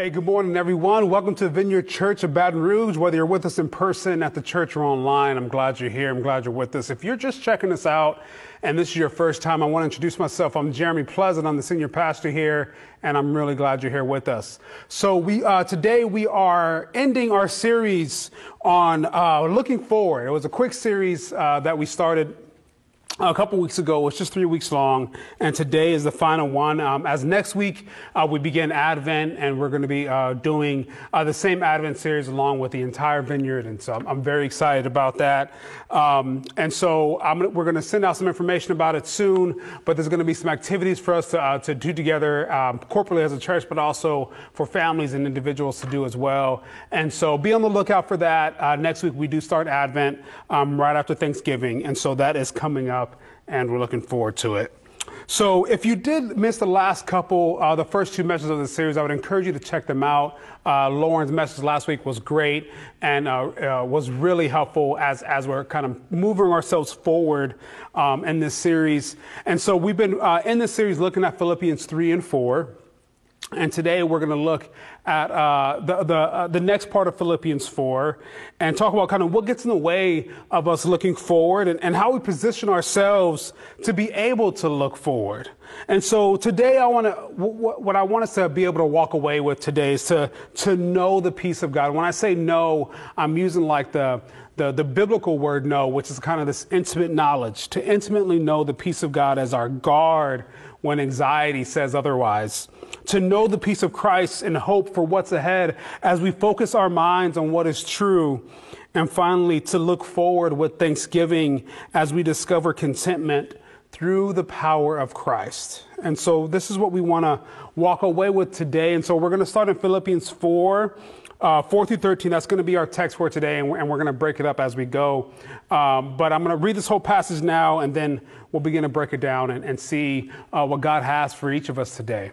Hey, good morning, everyone. Welcome to Vineyard Church of Baton Rouge. Whether you're with us in person at the church or online, I'm glad you're here. I'm glad you're with us. If you're just checking us out and this is your first time, I want to introduce myself. I'm Jeremy Pleasant. I'm the senior pastor here, and I'm really glad you're here with us. So today we are ending our series on looking forward. It was a quick series that we started a couple weeks ago. It's just 3 weeks long, and today is the final one. As next week, we begin Advent, and we're going to be doing the same Advent series along with the entire Vineyard, and so I'm very excited about that. And so we're going to send out some information about it soon, but there's going to be some activities for us to do together corporately as a church, but also for families and individuals to do as well. And so be on the lookout for that. Next week, we do start Advent right after Thanksgiving, and so that is coming up, and we're looking forward to it. So if you did miss the last couple, the first two messages of the series, I would encourage you to check them out. Lauren's message last week was great and was really helpful as we're kind of moving ourselves forward in this series. And so we've been in this series looking at Philippians 3 and 4. And today we're going to look at the next part of Philippians 4 and talk about kind of what gets in the way of us looking forward and how we position ourselves to be able to look forward. And so today I want to, what I want us to be able to walk away with today is to know the peace of God. When I say know, I'm using like the biblical word know, which is kind of this intimate knowledge, to intimately know the peace of God as our guard when anxiety says otherwise, to know the peace of Christ and hope for what's ahead as we focus our minds on what is true, and finally to look forward with thanksgiving as we discover contentment through the power of Christ. And so this is what we want to walk away with today. And so we're going to start in Philippians 4 through 13, that's going to be our text for today, and we're going to break it up as we go. But I'm going to read this whole passage now, and then we'll begin to break it down and see what God has for each of us today.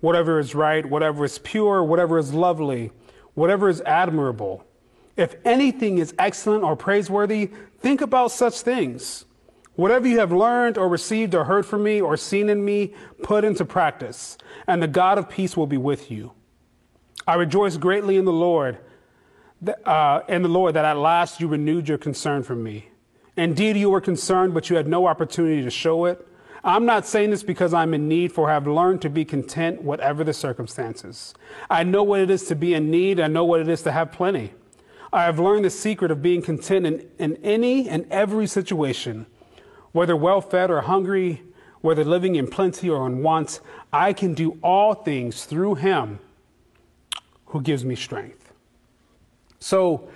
whatever is right, whatever is pure, whatever is lovely, whatever is admirable, if anything is excellent or praiseworthy, think about such things. Whatever you have learned or received or heard from me or seen in me, put into practice, and the God of peace will be with you. I rejoice greatly in the Lord that at last you renewed your concern for me. Indeed, you were concerned, but you had no opportunity to show it. I'm not saying this because I'm in need, for I have learned to be content whatever the circumstances. I know what it is to be in need. I know what it is to have plenty. I have learned the secret of being content in any and every situation, whether well-fed or hungry, whether living in plenty or in want. I can do all things through him who gives me strength. So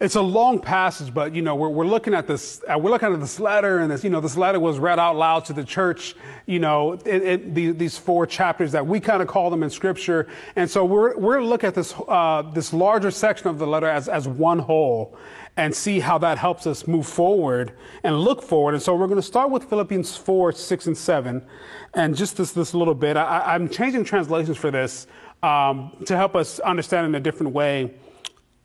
it's a long passage, but, you know, we're looking at this, letter, and this, you know, this letter was read out loud to the church, you know, these four chapters that we kind of call them in Scripture. And so we're looking at this, this larger section of the letter as one whole and see how that helps us move forward and look forward. And so we're going to start with Philippians 4, 6, and 7, and just this little bit. I'm changing translations for this to help us understand in a different way.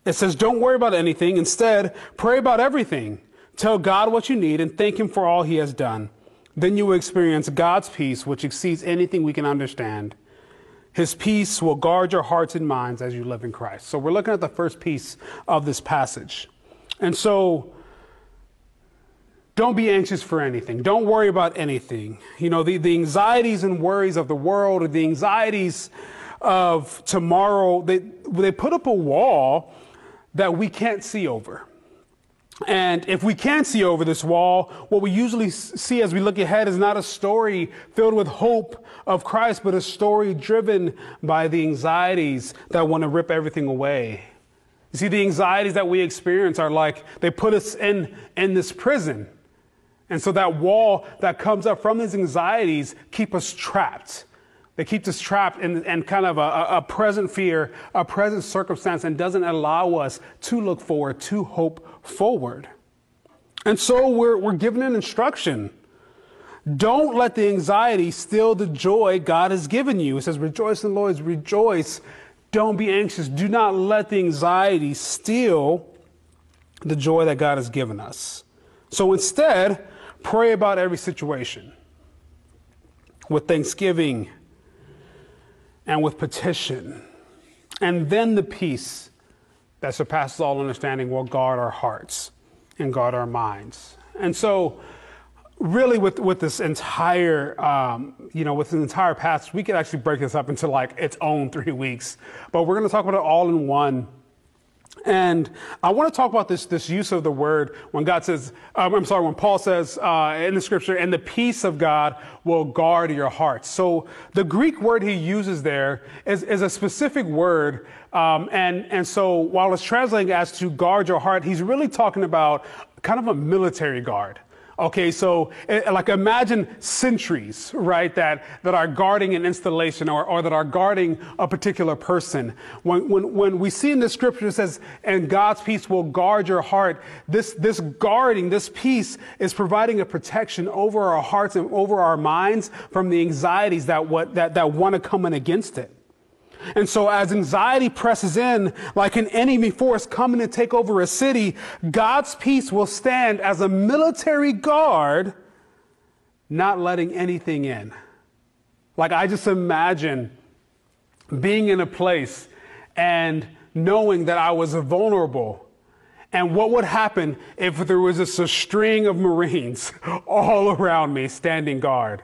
It says, don't worry about anything. Instead, pray about everything. Tell God what you need and thank him for all he has done. Then you will experience God's peace, which exceeds anything we can understand. His peace will guard your hearts and minds as you live in Christ. So we're looking at the first piece of this passage. And so don't be anxious for anything. Don't worry about anything. You know, the anxieties and worries of the world, or the anxieties of tomorrow, they put up a wall that we can't see over. And if we can see over this wall, what we usually see as we look ahead is not a story filled with hope of Christ, but a story driven by the anxieties that want to rip everything away. You see, the anxieties that we experience are like, they put us in this prison. And so that wall that comes up from these anxieties keep us trapped. That keeps us trapped in kind of a present fear, a present circumstance, and doesn't allow us to look forward, to hope forward. And so we're given an instruction. Don't let the anxiety steal the joy God has given you. It says, rejoice in the Lord, rejoice. Don't be anxious. Do not let the anxiety steal the joy that God has given us. So instead, pray about every situation with thanksgiving and with petition. And then the peace that surpasses all understanding will guard our hearts and guard our minds. And so really with this entire, with the entire passage, we could actually break this up into like its own 3 weeks, but we're going to talk about it all in one. And I want to talk about this use of the word when God says, when Paul says in the scripture, and the peace of God will guard your hearts. So the Greek word he uses there is a specific word. And so while it's translating as to guard your heart, he's really talking about kind of a military guard. Okay, so like imagine sentries, right, that are guarding an installation or that are guarding a particular person. When we see in the scripture it says, and God's peace will guard your heart, this guarding, this peace is providing a protection over our hearts and over our minds from the anxieties that want to come in against it. And so as anxiety presses in, like an enemy force coming to take over a city, God's peace will stand as a military guard, not letting anything in. Like I just imagine being in a place and knowing that I was vulnerable. And what would happen if there was just a string of Marines all around me standing guard?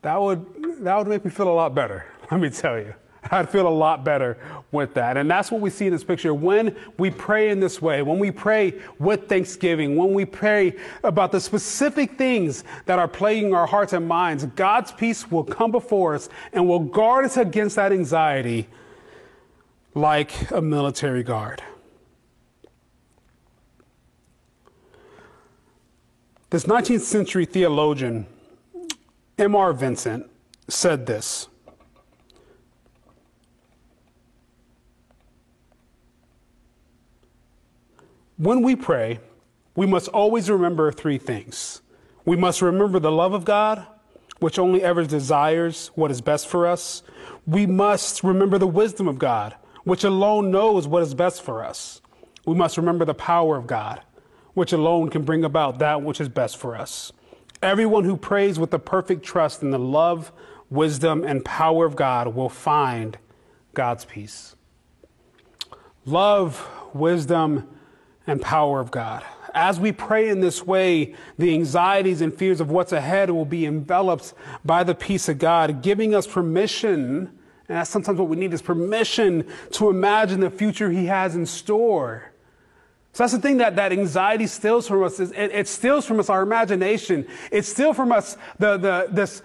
That would make me feel a lot better, let me tell you. I'd feel a lot better with that. And that's what we see in this picture. When we pray in this way, when we pray with thanksgiving, when we pray about the specific things that are plaguing our hearts and minds, God's peace will come before us and will guard us against that anxiety like a military guard. This 19th century theologian, M.R. Vincent, said this. When we pray, we must always remember 3 things. We must remember the love of God, which only ever desires what is best for us. We must remember the wisdom of God, which alone knows what is best for us. We must remember the power of God, which alone can bring about that which is best for us. Everyone who prays with the perfect trust in the love, wisdom, and power of God will find God's peace. Love, wisdom, and power of God. As we pray in this way, the anxieties and fears of what's ahead will be enveloped by the peace of God, giving us permission, and that's sometimes what we need is permission to imagine the future he has in store. So that's the thing that anxiety steals from us. It steals from us our imagination. It steals from us this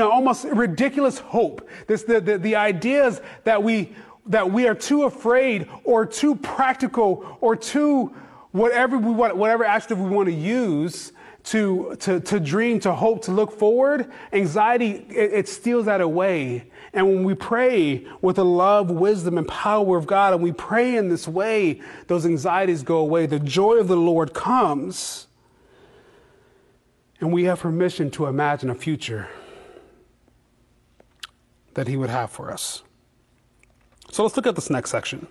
almost ridiculous hope. The ideas that we are too afraid or too practical or too whatever adjective we want to use to dream, to hope, to look forward. Anxiety, it steals that away. And when we pray with the love, wisdom, and power of God, and we pray in this way, those anxieties go away. The joy of the Lord comes, and we have permission to imagine a future that he would have for us. So let's look at this next section.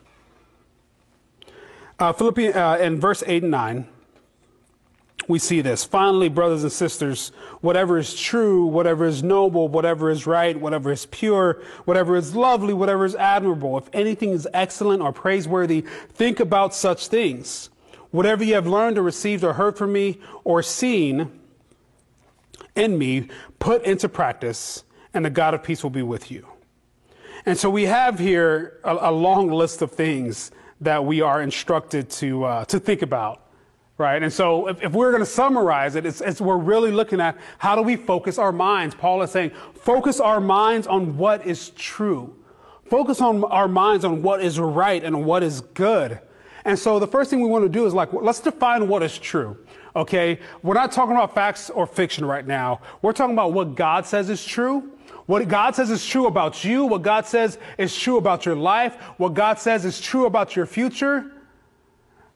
Philippians, in verse 8 and 9, we see this. Finally, brothers and sisters, whatever is true, whatever is noble, whatever is right, whatever is pure, whatever is lovely, whatever is admirable, if anything is excellent or praiseworthy, think about such things. Whatever you have learned or received or heard from me or seen in me, put into practice, and the God of peace will be with you. And so we have here a long list of things that we are instructed to think about, right? And so if we're going to summarize it, we're really looking at how do we focus our minds? Paul is saying, focus our minds on what is true. Focus on our minds on what is right and what is good. And so the first thing we want to do is let's define what is true. Okay, we're not talking about facts or fiction right now. We're talking about what God says is true, What God says is true about you, what God says is true about your life, what God says is true about your future.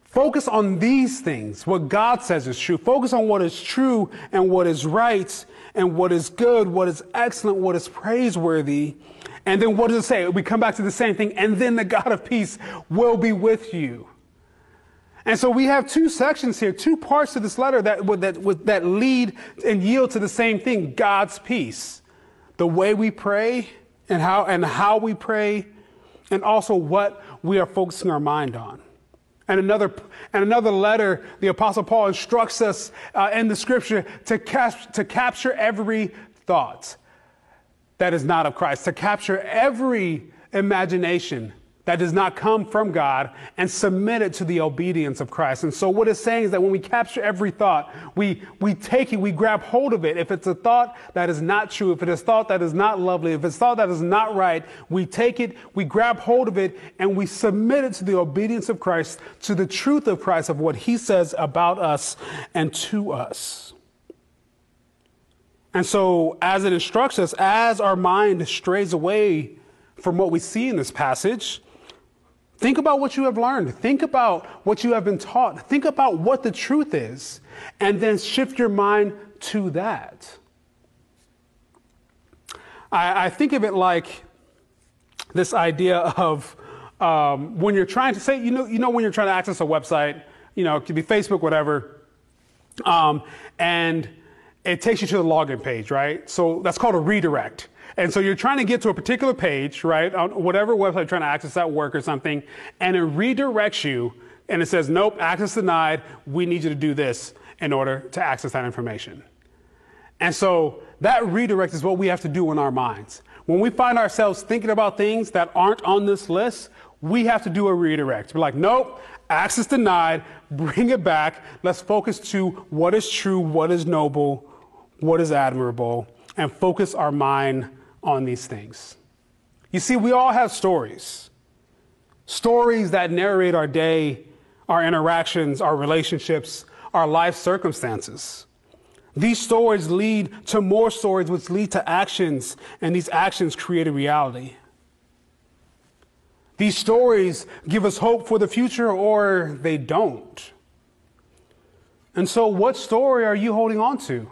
Focus on these things, what God says is true. Focus on what is true and what is right and what is good, what is excellent, what is praiseworthy. And then what does it say? We come back to the same thing. And then the God of peace will be with you. And so we have two sections here, two parts to this letter that lead and yield to the same thing, God's peace. The way we pray and how we pray, and also what we are focusing our mind on. And another letter, the Apostle Paul instructs us in the scripture to capture every thought that is not of Christ, to capture every imagination that does not come from God and submit it to the obedience of Christ. And so what it's saying is that when we capture every thought, we take it, we grab hold of it. If it's a thought that is not true, if it is thought that is not lovely, if it's thought that is not right, we take it, we grab hold of it, and we submit it to the obedience of Christ, to the truth of Christ, of what he says about us and to us. And so as it instructs us, as our mind strays away from what we see in this passage, think about what you have learned. Think about what you have been taught. Think about what the truth is, and then shift your mind to that. I think of it like this idea of when you're trying to say, when you're trying to access a website, it could be Facebook, whatever, and it takes you to the login page, right? So that's called a redirect. And so you're trying to get to a particular page, right, on whatever website you're trying to access at work or something, and it redirects you, and it says, nope, access denied. We need you to do this in order to access that information. And so that redirect is what we have to do in our minds. When we find ourselves thinking about things that aren't on this list, we have to do a redirect. We're like, nope, access denied. Bring it back. Let's focus to what is true, what is noble, what is admirable, and focus our mind on these things. You see, we all have stories. Stories that narrate our day, our interactions, our relationships, our life circumstances. These stories lead to more stories which lead to actions, and these actions create a reality. These stories give us hope for the future, or they don't. And so what story are you holding on to?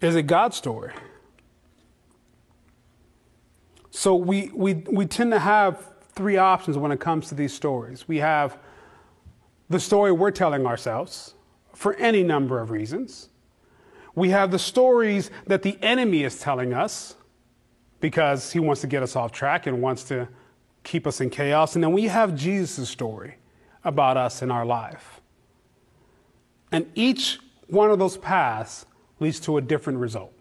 Is it God's story? So we tend to have three options when it comes to these stories. We have the story we're telling ourselves for any number of reasons. We have the stories that the enemy is telling us because he wants to get us off track and wants to keep us in chaos. And then we have Jesus' story about us in our life. And each one of those paths leads to a different result.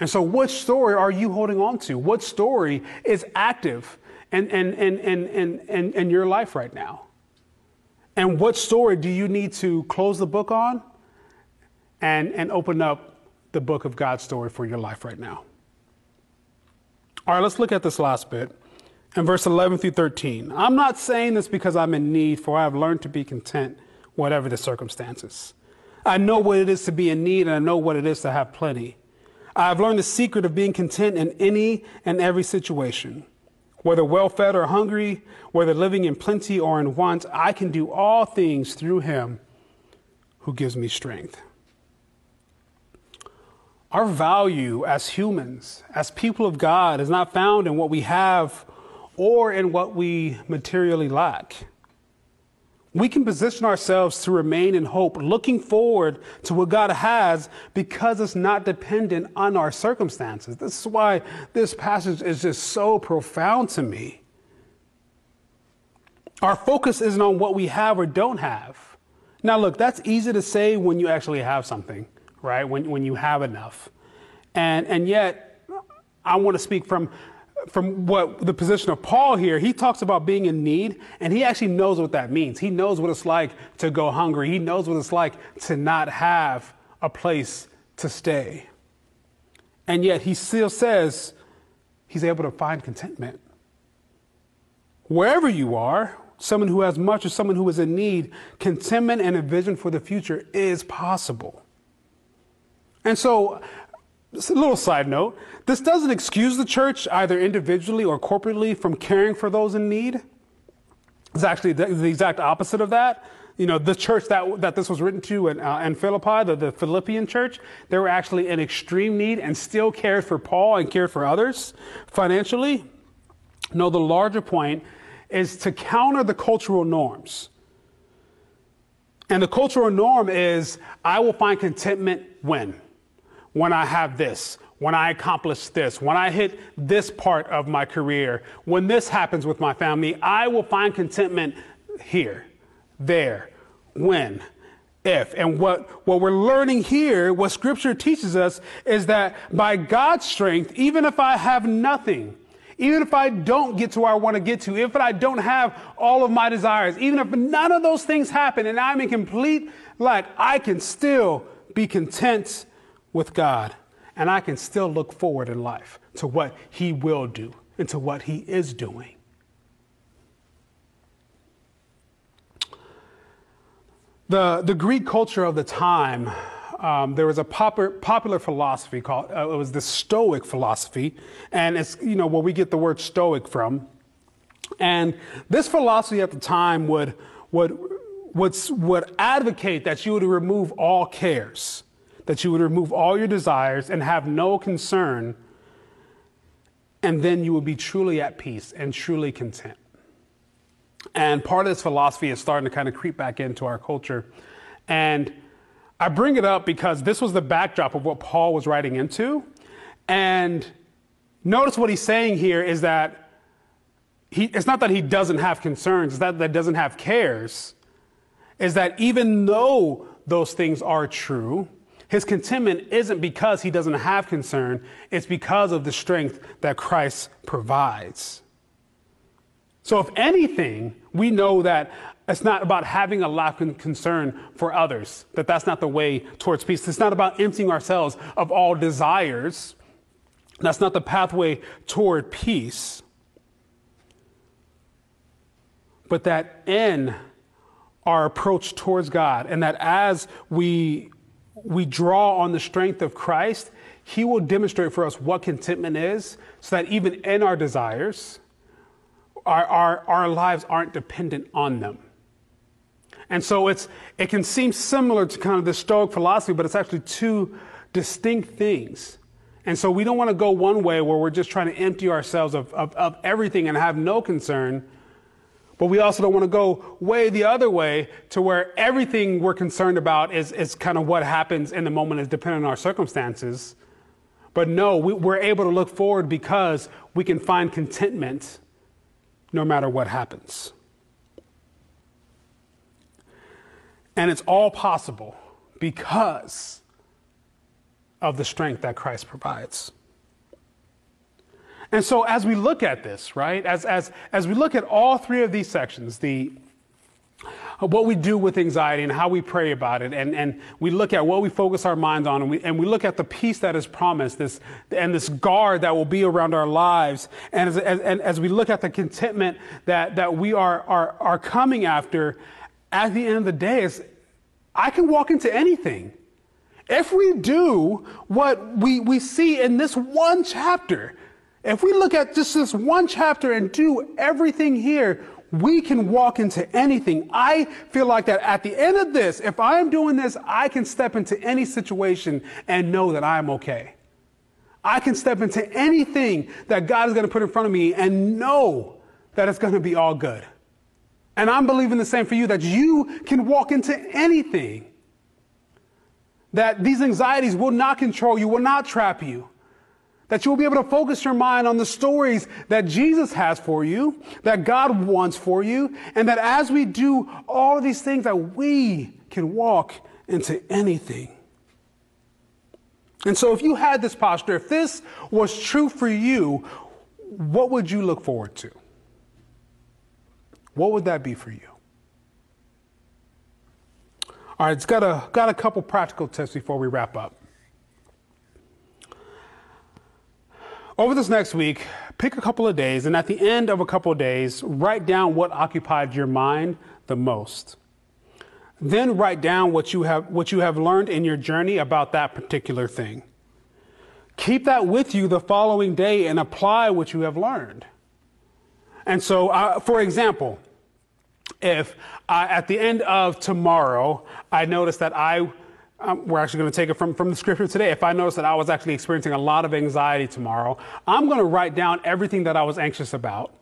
And so what story are you holding on to? What story is active in your life right now? And what story do you need to close the book on and open up the book of God's story for your life right now? All right, let's look at this last bit in verse 11 through 13. I'm not saying this because I'm in need, for I have learned to be content, whatever the circumstances. I know what it is to be in need, and I know what it is to have plenty. I have learned the secret of being content in any and every situation. Whether well-fed or hungry, whether living in plenty or in want, I can do all things through him who gives me strength. Our value as humans, as people of God, is not found in what we have or in what we materially lack. We can position ourselves to remain in hope, looking forward to what God has, because it's not dependent on our circumstances. This is why this passage is just so profound to me. Our focus isn't on what we have or don't have. Now, look, that's easy to say when you actually have something, right? When you have enough. And yet, I want to speak from what the position of Paul here. He talks about being in need, and he actually knows what that means. He knows what it's like to go hungry. He knows what it's like to not have a place to stay. And yet he still says he's able to find contentment. Wherever you are, someone who has much or someone who is in need, contentment and a vision for the future is possible. And so Just a little side note. This doesn't excuse the church, either individually or corporately, from caring for those in need. It's actually the exact opposite of that. You know, the church that this was written to in Philippi, the Philippian church, they were actually in extreme need and still cared for Paul and cared for others financially. No, the larger point is to counter the cultural norms. And the cultural norm is, I will find contentment when I have this, when I accomplish this, when I hit this part of my career, when this happens with my family, I will find contentment here, there, when, if. And what we're learning here, what Scripture teaches us, is that by God's strength, even if I have nothing, even if I don't get to where I want to get to, even if I don't have all of my desires, even if none of those things happen and I'm in complete lack, I can still be content with God, and I can still look forward in life to what He will do and to what He is doing. The Greek culture of the time, there was a popular philosophy called, it was the Stoic philosophy, and it's, you know, where we get the word Stoic from. And this philosophy at the time would advocate that you would remove all cares, that you would remove all your desires and have no concern, and then you would be truly at peace and truly content. And part of this philosophy is starting to kind of creep back into our culture. And I bring it up because this was the backdrop of what Paul was writing into. And notice what he's saying here is that it's not that he doesn't have concerns, it's not that he doesn't have cares, is that even though those things are true, his contentment isn't because he doesn't have concern, it's because of the strength that Christ provides. So if anything, we know that it's not about having a lack of concern for others, that that's not the way towards peace. It's not about emptying ourselves of all desires. That's not the pathway toward peace. But that in our approach towards God, and that as we draw on the strength of Christ, He will demonstrate for us what contentment is, so that even in our desires, our lives aren't dependent on them. And so it can seem similar to kind of the Stoic philosophy, but it's actually two distinct things. And so we don't want to go one way where we're just trying to empty ourselves of everything and have no concern. But we also don't want to go way the other way to where everything we're concerned about is kind of what happens in the moment is dependent on our circumstances. But no, we're able to look forward because we can find contentment no matter what happens. And it's all possible because of the strength that Christ provides. And so as we look at this, right, as we look at all three of these sections, what we do with anxiety and how we pray about it, and we look at what we focus our minds on, and we look at the peace that is promised, this guard that will be around our lives, and as we look at the contentment that we are coming after, at the end of the day, I can walk into anything. If we do what we see in this one chapter, if we look at just this one chapter and do everything here, we can walk into anything. I feel like that at the end of this, if I am doing this, I can step into any situation and know that I'm okay. I can step into anything that God is going to put in front of me and know that it's going to be all good. And I'm believing the same for you, that you can walk into anything, that these anxieties will not control you, will not trap you, that you will be able to focus your mind on the stories that Jesus has for you, that God wants for you, and that as we do all of these things, that we can walk into anything. And so if you had this posture, if this was true for you, what would you look forward to? What would that be for you? All right, it's got a couple practical tips before we wrap up. Over this next week, pick a couple of days, and at the end of a couple of days, write down what occupied your mind the most. Then write down what you have learned in your journey about that particular thing. keep that with you the following day and apply what you have learned. And so, for example, if at the end of tomorrow, I notice that we're actually going to take it from the scripture today. If I notice that I was actually experiencing a lot of anxiety tomorrow, I'm going to write down everything that I was anxious about.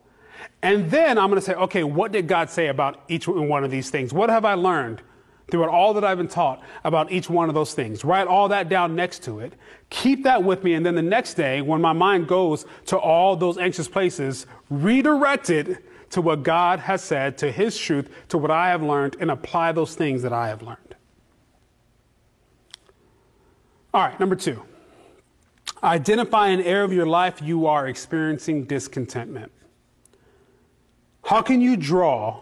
And then I'm going to say, okay, what did God say about each one of these things? What have I learned throughout all that I've been taught about each one of those things? Write all that down next to it. Keep that with me. And then the next day, when my mind goes to all those anxious places, redirect it to what God has said, to his truth, to what I have learned, and apply those things that I have learned. All right, number two, identify an area of your life you are experiencing discontentment. How can you draw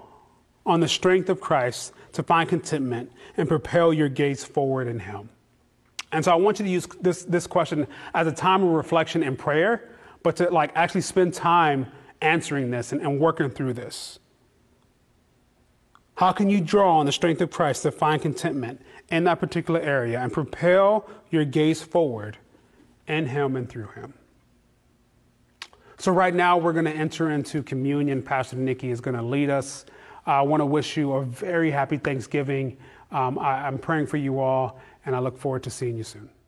on the strength of Christ to find contentment and propel your gaze forward in him? And so I want you to use this question as a time of reflection and prayer, but to like actually spend time answering this and working through this. How can you draw on the strength of Christ to find contentment in that particular area and propel your gaze forward in him and through him? So right now we're going to enter into communion. Pastor Nikki is going to lead us. I want to wish you a very happy Thanksgiving. I'm praying for you all, and I look forward to seeing you soon.